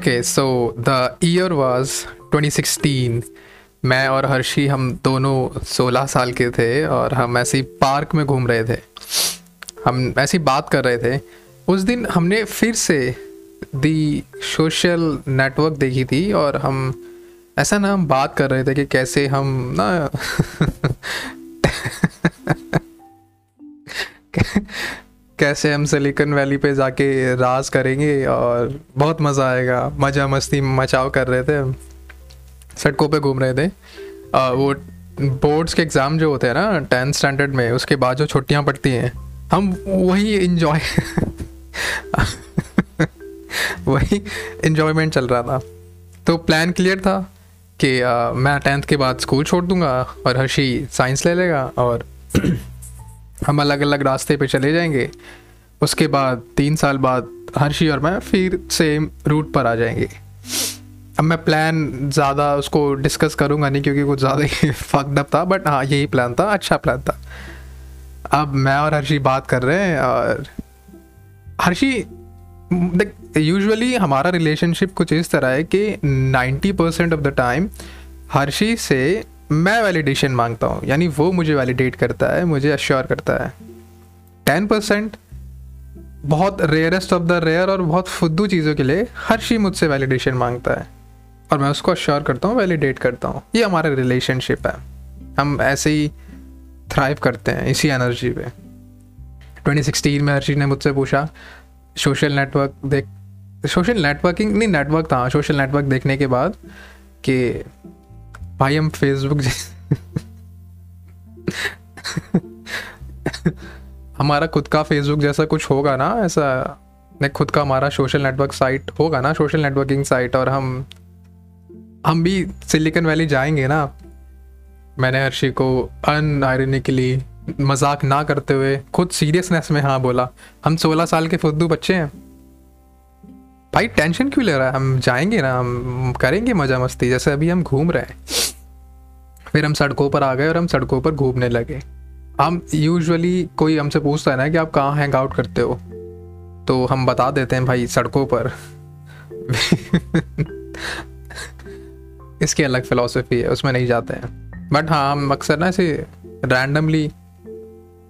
Okay, so the year was 2016. मैं और हर्षी हम दोनों 16 साल के थे और हम ऐसे ही पार्क में घूम रहे थे, हम ऐसी बात कर रहे थे। उस दिन हमने फिर से दी सोशल नेटवर्क देखी थी और हम ऐसा ना हम बात कर रहे थे कि कैसे हम ना कैसे हम सिलिकॉन वैली पे जाके राज करेंगे और बहुत मज़ा आएगा, मज़ा मस्ती मचाओ कर रहे थे, सड़कों पे घूम रहे थे। वो बोर्ड्स के एग्ज़ाम जो होते हैं ना 10th स्टैंडर्ड में, उसके बाद जो छुट्टियां पड़ती हैं हम वही इन्जॉय वही इन्जॉयमेंट चल रहा था। तो प्लान क्लियर था कि मैं 10th के बाद स्कूल छोड़ दूंगा और हर्षी साइंस ले लेगा और हम अलग अलग रास्ते पे चले जाएंगे। उसके बाद 3 साल बाद हर्षी और मैं फिर सेम रूट पर आ जाएंगे। अब मैं प्लान ज़्यादा उसको डिस्कस करूँगा नहीं क्योंकि कुछ ज़्यादा ही फक्ड अप था, बट हाँ यही प्लान था, अच्छा प्लान था। अब मैं और हर्षी बात कर रहे हैं और हर्षी देख, यूजुअली हमारा रिलेशनशिप कुछ इस तरह है कि 90% ऑफ द टाइम हर्षी से मैं वैलिडेशन मांगता हूँ, यानी वो मुझे वैलिडेट करता है, मुझे अश्योर करता है। 10% बहुत रेयरेस्ट ऑफ द रेयर और बहुत फुद्दू चीज़ों के लिए हर्षी मुझसे वैलिडेशन मांगता है और मैं उसको अश्योर करता हूँ, वैलिडेट करता हूँ। ये हमारा रिलेशनशिप है, हम ऐसे ही थ्राइव करते हैं इसी एनर्जी पे। 2016 में हर्षी ने मुझसे पूछा सोशल नेटवर्क देखने के बाद कि भाई हम फेसबुक हमारा खुद का फेसबुक जैसा कुछ होगा ना, ऐसा नहीं, खुद का हमारा सोशल नेटवर्क साइट होगा ना, सोशल नेटवर्किंग साइट, और हम भी सिलिकॉन वैली जाएंगे ना। मैंने हर्षी को अनआयरनिकली, मजाक ना करते हुए, खुद सीरियसनेस में हाँ बोला, हम 16 साल के फुद्दू बच्चे हैं भाई, टेंशन क्यों ले रहा है, हम जाएंगे ना, हम करेंगे मज़ा मस्ती जैसे अभी हम घूम रहे हैं। फिर हम सड़कों पर आ गए और हम सड़कों पर घूमने लगे। हम यूजुअली कोई हमसे पूछता है ना कि आप कहाँ हैंग आउट करते हो, तो हम बता देते हैं भाई सड़कों पर इसकी अलग फिलॉसफी है, उसमें नहीं जाते हैं। बट हाँ हम अक्सर ना ऐसे रैंडमली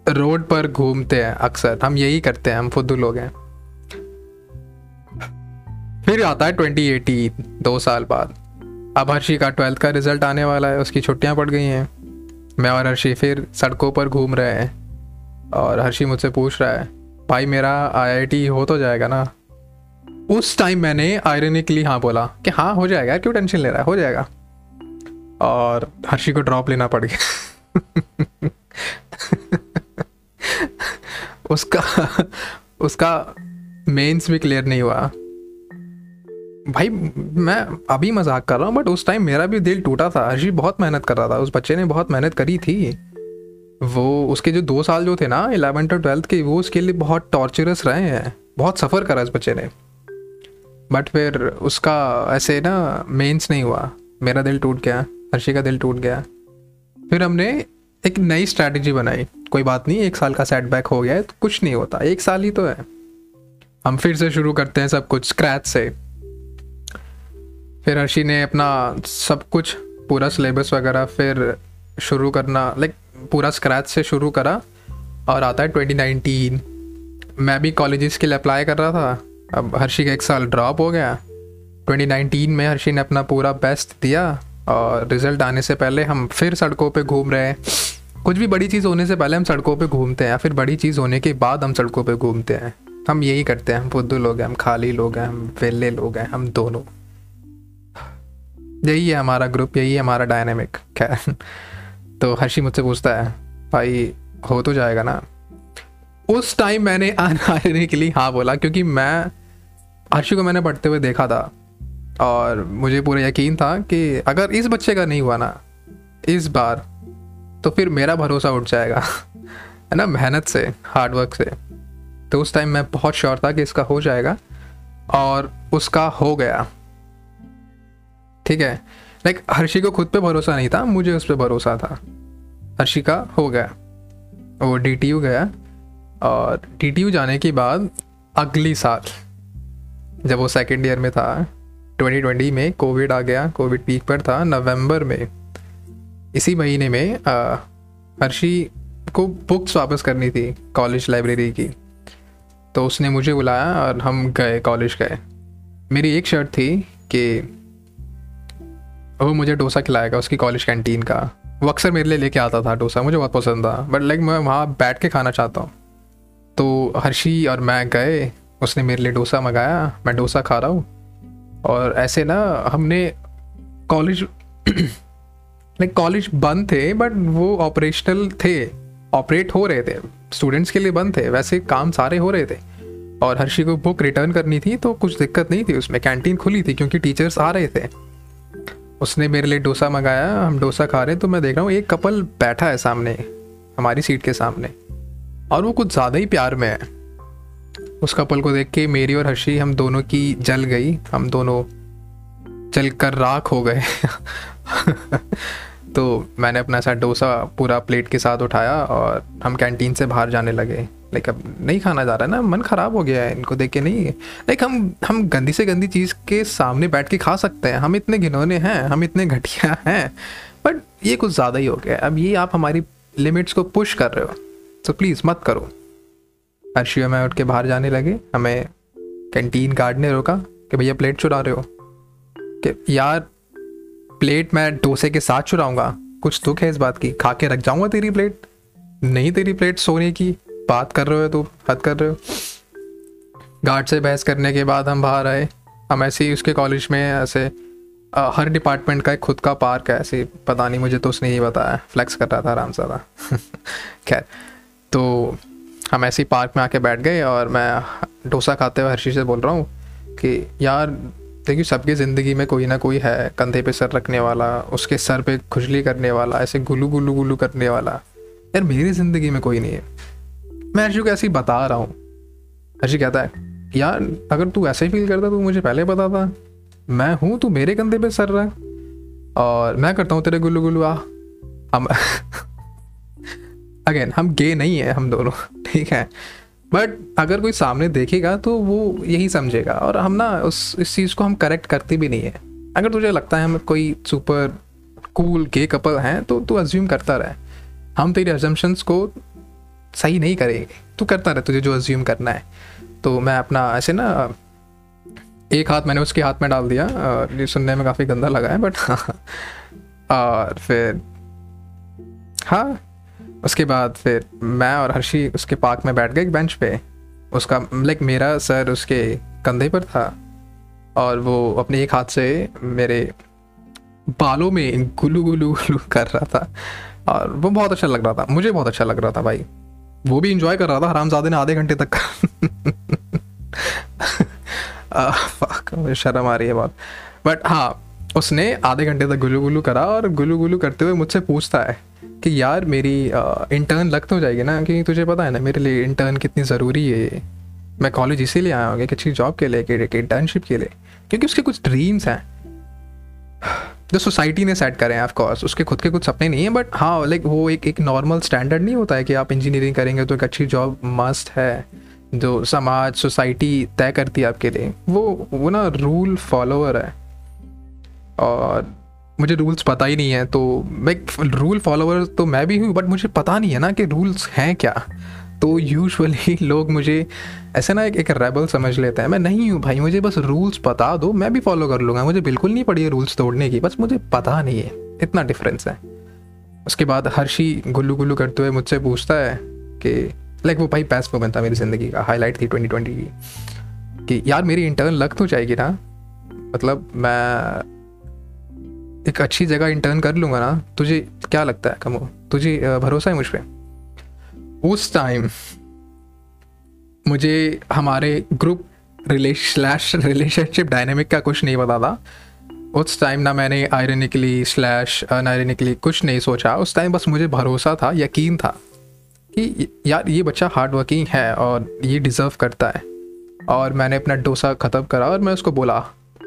रोड पर घूमते हैं, अक्सर हम यही करते हैं, हम फुद्दू लोग हैं। फिर आता है 2018, 2 साल बाद। अब हर्षी का 12th का रिजल्ट आने वाला है, उसकी छुट्टियां पड़ गई हैं। मैं और हर्षी फिर सड़कों पर घूम रहे हैं और हर्षी मुझसे पूछ रहा है भाई मेरा IIT हो तो जाएगा ना। उस टाइम मैंने आयरनिकली हाँ बोला कि हाँ हो जाएगा, क्यों टेंशन ले रहा है, हो जाएगा, और हर्षी को ड्रॉप लेना पड़ गया उसका मेंस भी क्लियर नहीं हुआ। भाई मैं अभी मजाक कर रहा हूँ बट उस टाइम मेरा भी दिल टूटा था। हर्षी बहुत मेहनत कर रहा था, उस बच्चे ने बहुत मेहनत करी थी। वो उसके जो 2 साल जो थे ना 11th और 12th के, वो उसके लिए बहुत टॉर्चरस रहे हैं, बहुत सफ़र करा उस बच्चे ने। बट फिर उसका ऐसे ना मेंस नहीं हुआ, मेरा दिल टूट गया, हर्षी का दिल टूट गया। फिर हमने एक नई स्ट्रैटेजी बनाई, कोई बात नहीं 1 साल का सेटबैक हो गया है तो कुछ नहीं होता, 1 साल ही तो है, हम फिर से शुरू करते हैं सब कुछ स्क्रैच से। फिर हर्षी ने अपना सब कुछ पूरा सिलेबस वगैरह फिर शुरू करना, लाइक पूरा स्क्रैच से शुरू करा। और आता है 2019, मैं भी कॉलेजेस के लिए अप्लाई कर रहा था। अब हर्षी का 1 साल ड्रॉप हो गया। 2019 में हर्षी ने अपना पूरा बेस्ट दिया और रिज़ल्ट आने से पहले हम फिर सड़कों पे घूम रहे हैं। कुछ भी बड़ी चीज़ होने से पहले हम सड़कों पे घूमते हैं या फिर बड़ी चीज़ होने के बाद हम सड़कों पे घूमते हैं, हम यही करते हैं। हम फुद्दू लोग हैं, हम खाली लोग हैं, हम वेले लोग हैं, हम दोनों, यही है हमारा ग्रुप, यही है हमारा डायनेमिक। खैर, तो हर्षी मुझसे पूछता है भाई हो तो जाएगा ना। उस टाइम मैंने आने के लिए हाँ बोला क्योंकि मैं हर्षी को मैंने पढ़ते हुए देखा था और मुझे पूरा यकीन था कि अगर इस बच्चे का नहीं हुआ ना इस बार तो फिर मेरा भरोसा उठ जाएगा, है ना, मेहनत से, हार्डवर्क से। तो उस टाइम मैं बहुत श्योर था कि इसका हो जाएगा और उसका हो गया। ठीक है, लाइक हर्षी को खुद पे भरोसा नहीं था, मुझे उस पे भरोसा था। हर्षी का हो गया, वो DTU गया और DTU जाने के बाद अगली साल जब वो 2nd ईयर में था 2020 में कोविड आ गया, कोविड पीक पर था। नवंबर में, इसी महीने में हर्षी को बुक्स वापस करनी थी कॉलेज लाइब्रेरी की, तो उसने मुझे बुलाया और हम गए, कॉलेज गए। मेरी एक शर्त थी कि वो मुझे डोसा खिलाएगा उसकी कॉलेज कैंटीन का। वो अक्सर मेरे लिए लेके आता था डोसा, मुझे बहुत पसंद था, बट लाइक मैं वहाँ बैठ के खाना चाहता हूँ। तो हर्षी और मैं गए, उसने मेरे लिए डोसा मंगाया, मैं डोसा खा रहा हूँ। और ऐसे ना हमने कॉलेज लाइक कॉलेज बंद थे बट वो ऑपरेशनल थे, ऑपरेट हो रहे थे, स्टूडेंट्स के लिए बंद थे, वैसे काम सारे हो रहे थे। और हर्षी को बुक रिटर्न करनी थी तो कुछ दिक्कत नहीं थी उसमें, कैंटीन खुली थी क्योंकि टीचर्स आ रहे थे। उसने मेरे लिए डोसा मंगाया, हम डोसा खा रहे, तो मैं देख रहा हूँ एक कपल बैठा है सामने, हमारी सीट के सामने, और वो कुछ ज़्यादा ही प्यार में है। उस कपल को देख के मेरी और हर्षी हम दोनों की जल गई, हम दोनों जल कर राख हो गए। तो मैंने अपना सा डोसा पूरा प्लेट के साथ उठाया और हम कैंटीन से बाहर जाने लगे। लाइक अब नहीं खाना जा रहा है ना, मन ख़राब हो गया है इनको देख के। नहीं लाइक हम गंदी से गंदी चीज़ के सामने बैठ के खा सकते हैं, हम इतने घिनौने हैं, हम इतने घटिया हैं, बट ये कुछ ज़्यादा ही हो गया। अब ये आप हमारी लिमिट्स को पुश कर रहे हो, तो प्लीज़ मत करो। हर्षी में उठ के बाहर जाने लगे, हमें कैंटीन गार्ड ने रोका कि भैया प्लेट चुरा रहे हो। कि यार प्लेट मैं डोसे के साथ चुराऊँगा, कुछ दुख है इस बात की? खा के रख जाऊँगा तेरी प्लेट, नहीं तेरी प्लेट सोने की, बात कर रहे हो तो हद कर रहे हो। गार्ड से बहस करने के बाद हम बाहर आए। हम ऐसे ही उसके कॉलेज में ऐसे हर डिपार्टमेंट का एक खुद का पार्क है, ऐसे पता नहीं मुझे तो उसने ही बताया, फ्लैक्स कर रहा था आराम सा था। खैर, तो हम ऐसे ही पार्क में आके बैठ गए और मैं डोसा खाते हुए हर्षी से बोल रहा हूँ कि यार देखिए सबकी ज़िंदगी में कोई ना कोई है कंधे पे सर रखने वाला, उसके सर पे खुजली करने वाला, ऐसे गुलू गुलू गुलू करने वाला, यार मेरी ज़िंदगी में कोई नहीं है। मैं हर्षी को ऐसे ही बता रहा हूँ। हर्षी कहता है यार अगर तू ऐसे ही फील करता तो मुझे पहले पता था, मैं हूँ, तू मेरे कंधे पे सर रख और मैं करता हूँ तेरे गुलू गुलू। हम अगेन हम गे नहीं है हम दोनों, ठीक है, बट अगर कोई सामने देखेगा तो वो यही समझेगा। और हम ना इस चीज़ को हम करेक्ट करते भी नहीं है। अगर तुझे लगता है हम कोई सुपर कूल गे कपल हैं तो तू अज्यूम करता रहे, हम तेरी अजम्पशंस को सही नहीं करेंगे, तू करता रहे तुझे जो अज्यूम करना है। तो मैं अपना ऐसे ना एक हाथ मैंने उसके हाथ में डाल दिया, ये सुनने में काफ़ी गंदा लगा है बट और फिर हाँ, उसके बाद फिर मैं और हर्षी उसके पार्क में बैठ गए एक बेंच पे। उसका लाइक मेरा सर उसके कंधे पर था और वो अपने एक हाथ से मेरे बालों में गुलू गुलू गुलू कर रहा था और वो बहुत अच्छा लग रहा था, मुझे बहुत अच्छा लग रहा था भाई, वो भी इंजॉय कर रहा था हरामजादे ने आधे घंटे तक। मुझे शर्म आ रही है बहुत, बट हाँ उसने आधे घंटे तक गुलू गुलू करा और गुलू गुलू करते हुए मुझसे पूछता है कि यार मेरी इंटर्न लग तो जाएगी ना, क्योंकि तुझे पता है ना मेरे लिए इंटर्न कितनी ज़रूरी है, मैं कॉलेज इसीलिए आया हूँ एक अच्छी जॉब के लिए, एक इंटर्नशिप के लिए, क्योंकि उसके कुछ ड्रीम्स हैं जो सोसाइटी ने सेट करे हैं ऑफकोर्स, उसके खुद के कुछ सपने नहीं हैं, बट हाँ लाइक वो एक नॉर्मल स्टैंडर्ड नहीं होता है कि आप इंजीनियरिंग करेंगे तो एक अच्छी जॉब मस्ट है जो समाज सोसाइटी तय करती है आपके लिए, वो ना रूल फॉलोअर है। और मुझे रूल्स पता ही नहीं है, तो मैं रूल फॉलोअर तो मैं भी हूँ बट मुझे पता नहीं है ना कि रूल्स हैं क्या, तो यूजुअली लोग मुझे ऐसे ना एक रेबल समझ लेते हैं। मैं नहीं हूँ भाई, मुझे बस रूल्स बता दो मैं भी फॉलो कर लूँगा, मुझे बिल्कुल नहीं पड़ी है रूल्स तोड़ने की, बस मुझे पता नहीं है, इतना डिफरेंस है। उसके बाद हर्षी गुल्लू गुल्लू करते हुए मुझसे पूछता है कि लाइक वो भाई बेस्ट मोमेंट था मेरी ज़िंदगी का, हाईलाइट थी 2020 की, कि यार मेरी इंटर्न लग तो जाएगी ना, मतलब मैं एक अच्छी जगह इंटर्न कर लूँगा ना, तुझे क्या लगता है कमो, तुझे भरोसा है मुझ पर? उस टाइम मुझे हमारे ग्रुप रिलेशनशिप डायनेमिक का कुछ नहीं पता था। उस टाइम ना मैंने आयरनिकली स्लैश अनआयरनिकली कुछ नहीं सोचा, उस टाइम बस मुझे भरोसा था, यकीन था कि यार ये बच्चा हार्डवर्किंग है और ये डिज़र्व करता है। और मैंने अपना डोसा ख़त्म करा और मैं उसको बोला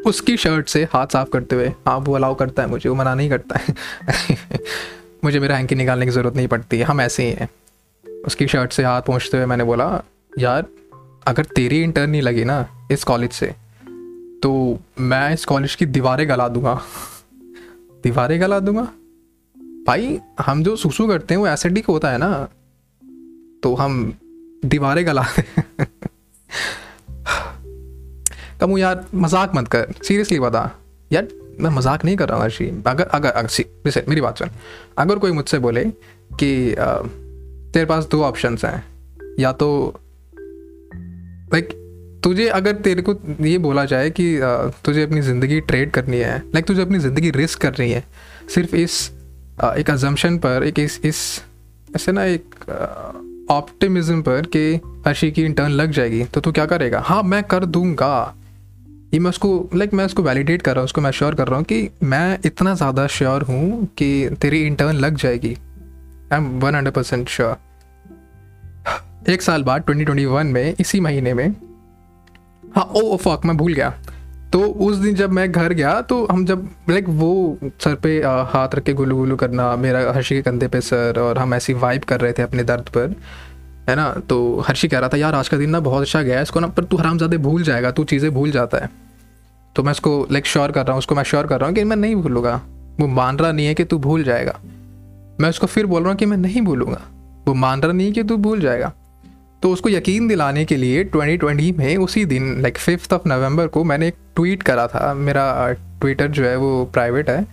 उसकी शर्ट से हाथ साफ करते हुए, हाँ वो अलाउ करता है मुझे, वो मना नहीं करता है। मुझे मेरा हैंकी निकालने की ज़रूरत नहीं पड़ती, हम ऐसे ही हैं। उसकी शर्ट से हाथ पहुँचते हुए मैंने बोला यार अगर तेरी इंटर्न नहीं लगी ना इस कॉलेज से तो मैं इस कॉलेज की दीवारें गला दूंगा। दीवारें गला दूंगा भाई, हम जो सुसु करते हैं वो एसिडिक होता है ना, तो हम दीवारें गलाते हैं। कमू यार मजाक मत कर, सीरियसली बता यार, मैं मजाक नहीं कर रहा हूँ हर्षी। अगर अगर, अगर मेरी बात सुन, अगर कोई मुझसे बोले कि तेरे पास दो ऑप्शंस हैं, या तो लाइक तुझे अगर तेरे को ये बोला जाए कि तुझे अपनी ज़िंदगी ट्रेड करनी है, लाइक तुझे अपनी ज़िंदगी रिस्क करनी है सिर्फ इस एक अजम्पशन पर, एक इस ऐसे ना एक ऑप्टिमिज्म पर कि हर्षी की इंटर्न लग जाएगी, तो तू क्या करेगा? हाँ मैं कर दूँगा, ये मैं उसको लाइक मैं उसको वैलिडेट कर रहा हूँ, उसको मैं श्योर कर रहा हूँ कि मैं इतना ज़्यादा श्योर हूँ कि तेरी इंटर्न लग जाएगी। I am 100% sure. एक साल बाद 2021 में इसी महीने में, हाँ ओ फक मैं भूल गया, तो उस दिन जब मैं घर गया तो हम जब लाइक वो सर पे हाथ रख के गुलू गुलू करना, मेरा हर्षी के कंधे पे सर, और हम ऐसी वाइब कर रहे थे अपने दर्द पर, है ना। तो हर्षी कह रहा था यार आज का दिन ना बहुत अच्छा गया इसको ना, पर तू हरामजादे भूल जाएगा, तू चीज़ें भूल जाता है। तो मैं उसको लाइक श्योर कर रहा हूँ, उसको मैं श्योर कर रहा हूँ कि मैं नहीं भूलूंगा। वो मान रहा नहीं है कि तू भूल जाएगा। मैं उसको फिर बोल रहा हूँ कि मैं नहीं भूलूंगा, वो मान रहा नहीं है कि तू भूल जाएगा। तो उसको यकीन दिलाने के लिए 2020 में उसी दिन लाइक 5th of November को मैंने एक ट्वीट करा था, मेरा ट्विटर जो है वो प्राइवेट है,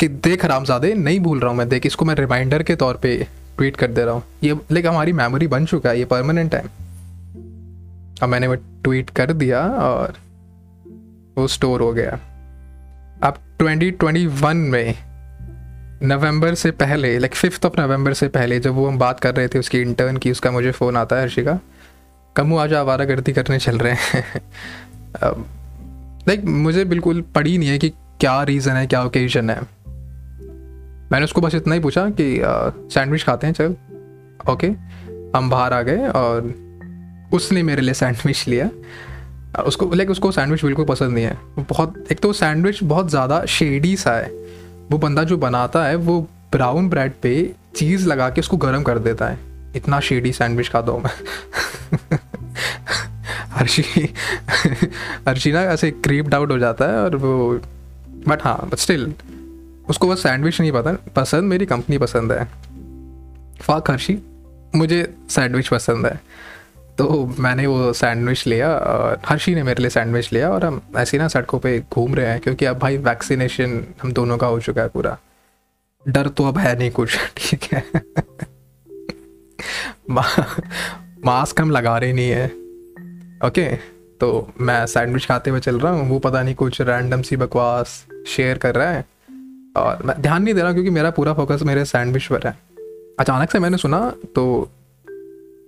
कि देख हरामजादे नहीं भूल रहा हूँ मैं, देख इसको मैं रिमाइंडर के तौर पे ट्वीट कर दे रहा हूँ, ये लाइक हमारी मेमोरी बन चुका है, ये परमानेंट है। अब मैंने वो ट्वीट कर दिया और वो स्टोर हो गया। अब 2021 में नवंबर से पहले लाइक 5th of November से पहले जब वो हम बात कर रहे थे उसकी इंटर्न की, उसका मुझे फ़ोन आता है हर्षिका, कमू आज आवारागर्दी करने चल रहे हैं। लाइक मुझे बिल्कुल पड़ी नहीं है कि क्या रीज़न है, क्या ओकेजन है। मैंने उसको बस इतना ही पूछा कि सैंडविच खाते हैं चल, ओके। हम बाहर आ गए और उसने मेरे लिए सैंडविच लिया। उसको लाइक उसको सैंडविच बिल्कुल पसंद नहीं है, बहुत एक तो सैंडविच बहुत ज़्यादा शेडी सा है। वो बंदा जो बनाता है वो ब्राउन ब्रेड पे चीज़ लगा के उसको गर्म कर देता है, इतना शेडी सैंडविच खाता हूँ मैं। हर्षी ना ऐसे क्रीप्ड आउट हो जाता है और वो, बट हाँ बट स्टिल उसको बस सैंडविच नहीं पसंद, मेरी कंपनी पसंद है। फाक हर्षी, मुझे सैंडविच पसंद है। तो मैंने वो सैंडविच लिया और हर्षी ने मेरे लिए सैंडविच लिया, और हम ऐसे ना सड़कों पे घूम रहे हैं, क्योंकि अब भाई वैक्सीनेशन हम दोनों का हो चुका है पूरा, डर तो अब है नहीं कुछ, ठीक है। मास्क हम लगा रहे नहीं है, ओके। तो मैं सैंडविच खाते हुए चल रहा हूँ, वो पता नहीं कुछ रैंडम सी बकवास शेयर कर रहा है और मैं ध्यान नहीं दे रहा, क्योंकि मेरा पूरा फोकस मेरे सैंडविच पर है। अचानक से मैंने सुना, तो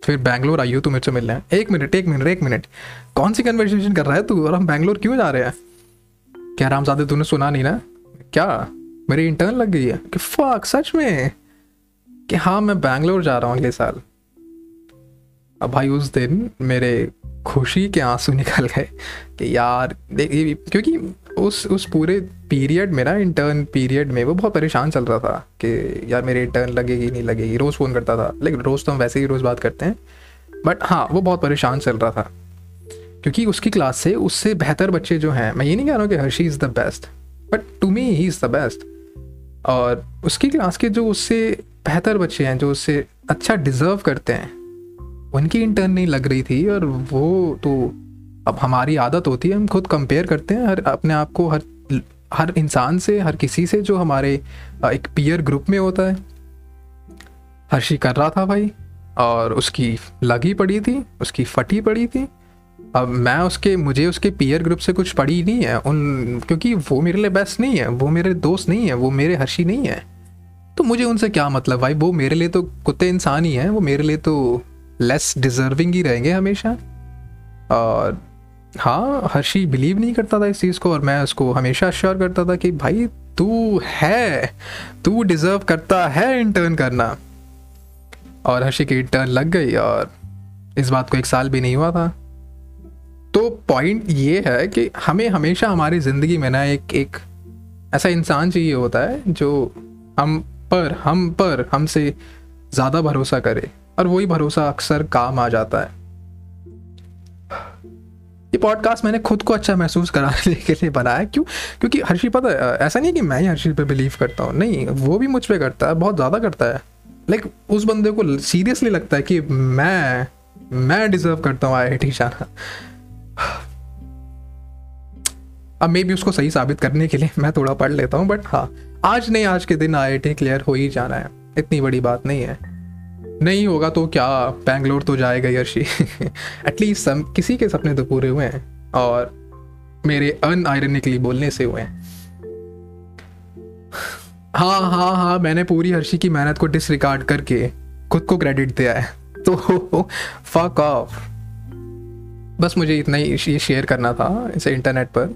फिर बैंगलोर आई हो तो मुझसे मिलना है। एक मिनट, कौन सी कन्वर्सेशन कर रहा है तू, और हम बैंगलोर क्यों जा रहे हैं? क्या रामजादे तूने सुना नहीं ना क्या मेरी इंटर्न लग गई है? कि फक सच में, कि हाँ मैं बैंगलोर जा रहा हूँ अगले साल। अब भाई उस दिन मेरे खुशी के आंसू निकल गए कि यार, क्योंकि उस पूरे पीरियड में ना, इंटर्न पीरियड में वो बहुत परेशान चल रहा था कि यार मेरी इंटर्न लगेगी नहीं लगेगी, रोज़ फ़ोन करता था, लेकिन रोज़ तो हम वैसे ही रोज़ बात करते हैं, बट हाँ वो बहुत परेशान चल रहा था क्योंकि उसकी क्लास से उससे बेहतर बच्चे जो हैं, मैं ये नहीं कह रहा हूँ कि Harshi is the best, but to me he is the best, और उसकी क्लास के जो उससे बेहतर बच्चे हैं, जो उससे अच्छा डिज़र्व करते हैं, उनकी इंटर्न नहीं लग रही थी। और वो तो अब हमारी आदत होती है, हम खुद कंपेयर करते हैं हर अपने आप को हर इंसान से, हर किसी से जो हमारे एक पीयर ग्रुप में होता है। हर्षी कर रहा था भाई, और उसकी लगी पड़ी थी, उसकी फटी पड़ी थी। अब मैं मुझे उसके पीयर ग्रुप से कुछ पड़ी नहीं है क्योंकि वो मेरे लिए बेस्ट नहीं है, वो मेरे दोस्त नहीं है, वो मेरे हर्षी नहीं है, तो मुझे उनसे क्या मतलब भाई। वो मेरे लिए तो कुत्ते इंसान ही हैं, वो मेरे लिए तो लेस डिजर्विंग ही रहेंगे हमेशा। और हाँ, हर्षी बिलीव नहीं करता था इस चीज़ को, और मैं उसको हमेशा श्योर करता था कि भाई तू है, तू डिज़र्व करता है इंटर्न करना। और हर्षी की इंटर्न लग गई, और इस बात को 1 साल भी नहीं हुआ था। तो पॉइंट ये है कि हमें हमेशा हमारी ज़िंदगी में ना एक ऐसा इंसान चाहिए होता है जो हम पर हमसे ज़्यादा भरोसा करे, और वही भरोसा अक्सर काम आ जाता है। ये पॉडकास्ट मैंने खुद को अच्छा महसूस कराने के लिए बनाया। क्यों? क्योंकि हर्षी, पता है, ऐसा नहीं है कि मैं ही हर्षी पे बिलीव करता हूँ, नहीं, वो भी मुझ पे करता है, बहुत ज़्यादा करता है। लाइक उस बंदे को सीरियसली लगता है कि मैं डिजर्व करता हूँ IIT जाना। अब मे भी उसको सही साबित करने के लिए मैं थोड़ा पढ़ लेता हूँ, बट हाँ, आज नहीं, आज के दिन IIT क्लियर हो ही जाना है, इतनी बड़ी बात नहीं है। नहीं होगा तो क्या, बैंगलोर तो जाएगा यर्शी। एटलीस्ट किसी के सपने तो पूरे हुए हैं, और मेरे अनआयरनिकली बोलने से हुए हैं। हाँ, मैंने पूरी हर्षी की मेहनत को डिसरिगार्ड करके खुद को क्रेडिट दिया है, तो फक ऑफ। बस मुझे इतना ही ये शेयर करना था इसे इंटरनेट पर।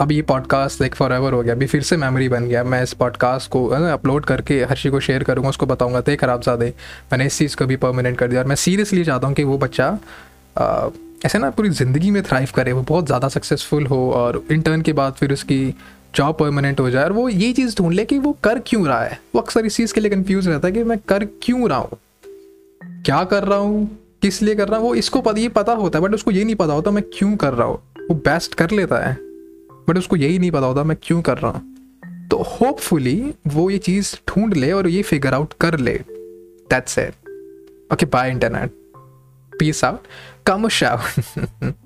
अब ये पॉडकास्ट लाइक फॉर एवर हो गया, अभी फिर से मेमोरी बन गया। मैं इस पॉडकास्ट को अपलोड करके हर्षी को शेयर करूँगा, उसको बताऊँगा तेरे खराबजादे मैंने इस चीज़ को भी परमानेंट कर दिया। और मैं सीरियसली चाहता हूँ कि वो बच्चा ऐसे ना पूरी ज़िंदगी में थ्राइव करे, वो बहुत ज़्यादा सक्सेसफुल हो, और इंटर्न के बाद फिर उसकी जॉब परमानेंट हो जाए, और वो ये चीज़ ढूंढ ले कि वो कर क्यों रहा है। वो अक्सर इस चीज़ के लिए कन्फ्यूज़ रहता है कि मैं कर क्यों रहा हूँ, क्या कर रहा हूँ, किस लिए कर रहा हूँ। वो इसको ये पता होता है, बट उसको ये नहीं पता होता मैं क्यों कर रहा हूँ। वो बेस्ट कर लेता है, बट उसको यही नहीं पता होता मैं क्यों कर रहा हूँ। तो होपफुली वो ये चीज़ ढूंढ ले और ये फिगर आउट कर ले। That's it. Okay, bye internet, peace out, come shout.